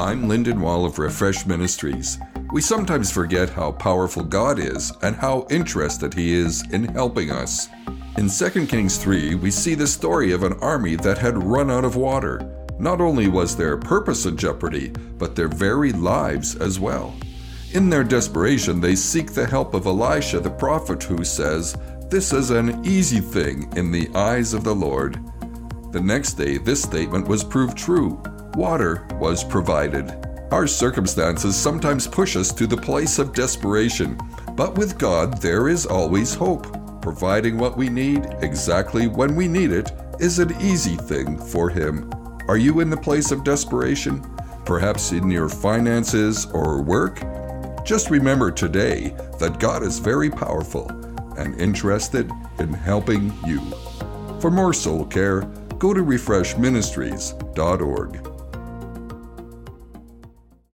I'm Lyndon Wall of Refresh Ministries. We sometimes forget how powerful God is and how interested He is in helping us. In 2 Kings 3, we see the story of an army that had run out of water. Not only was their purpose in jeopardy, but their very lives as well. In their desperation, they seek the help of Elisha the prophet, who says, "This is an easy thing in the eyes of the Lord." The next day, this statement was proved true. Water was provided. Our circumstances sometimes push us to the place of desperation, but with God, there is always hope. Providing what we need exactly when we need it is an easy thing for Him. Are you in the place of desperation? Perhaps in your finances or work? Just remember today that God is very powerful and interested in helping you. For more soul care, go to refreshministries.org.